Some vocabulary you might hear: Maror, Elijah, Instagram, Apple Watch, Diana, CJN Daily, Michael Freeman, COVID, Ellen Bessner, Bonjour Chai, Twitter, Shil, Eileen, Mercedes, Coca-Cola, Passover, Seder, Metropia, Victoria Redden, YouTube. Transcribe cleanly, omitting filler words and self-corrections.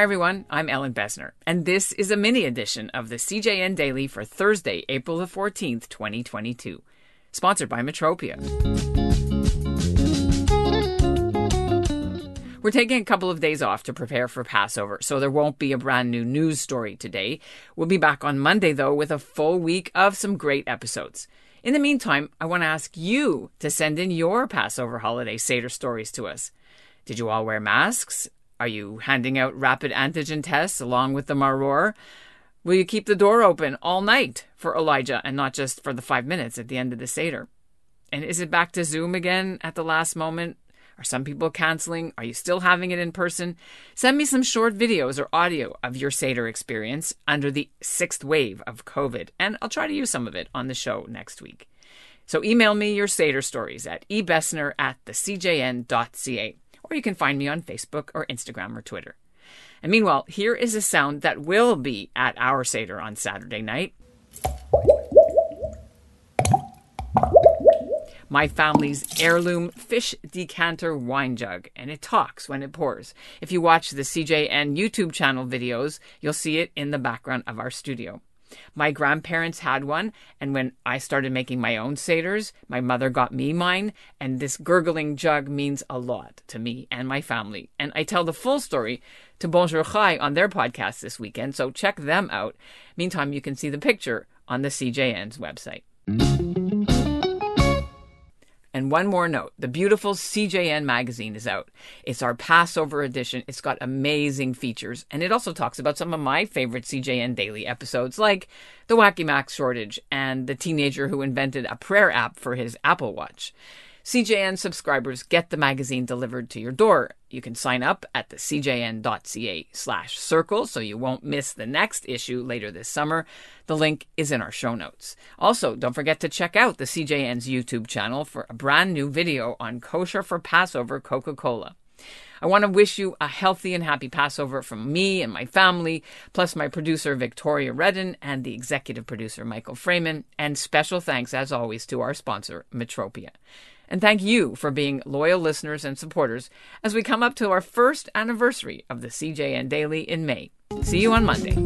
Hi, everyone. I'm Ellen Bessner, and this is a mini edition of the CJN Daily for Thursday, April the 14th, 2022, sponsored by Metropia. We're taking a couple of days off to prepare for Passover, so there won't be a brand new news story today. We'll be back on Monday, though, with a full week of some great episodes. In the meantime, I want to ask you to send in your Passover holiday Seder stories to us. Did you all wear masks? Are you handing out rapid antigen tests along with the Maror? Will you keep the door open all night for Elijah and not just for the 5 minutes at the end of the Seder? And is it back to Zoom again at the last moment? Are some people canceling? Are you still having it in person? Send me some short videos or audio of your Seder experience under the sixth wave of COVID, and I'll try to use some of it on the show next week. So email me your Seder stories at ebessner@thecjn.ca, or you can find me on Facebook or Instagram or Twitter. And meanwhile, here is a sound that will be at our Seder on Saturday night. My family's heirloom fish decanter wine jug, and it talks when it pours. If you watch the CJN YouTube channel videos, you'll see it in the background of our studio. My grandparents had one, and when I started making my own seders, my mother got me mine, and this gurgling jug means a lot to me and my family. And I tell the full story to Bonjour Chai on their podcast this weekend, so check them out. Meantime, you can see the picture on the CJN's website. And one more note, the beautiful CJN magazine is out. It's our Passover edition. It's got amazing features. And it also talks about some of my favorite CJN Daily episodes, like the Wacky Max shortage and the teenager who invented a prayer app for his Apple Watch. CJN subscribers get the magazine delivered to your door. You can sign up at the cjn.ca/circle so you won't miss the next issue later this summer. The link is in our show notes. Also, don't forget to check out the CJN's YouTube channel for a brand new video on kosher for Passover Coca-Cola. I want to wish you a healthy and happy Passover from me and my family, plus my producer Victoria Redden and the executive producer Michael Freeman, and special thanks as always to our sponsor Metropia. And thank you for being loyal listeners and supporters as we come up to our first anniversary of the CJN Daily in May. See you on Monday.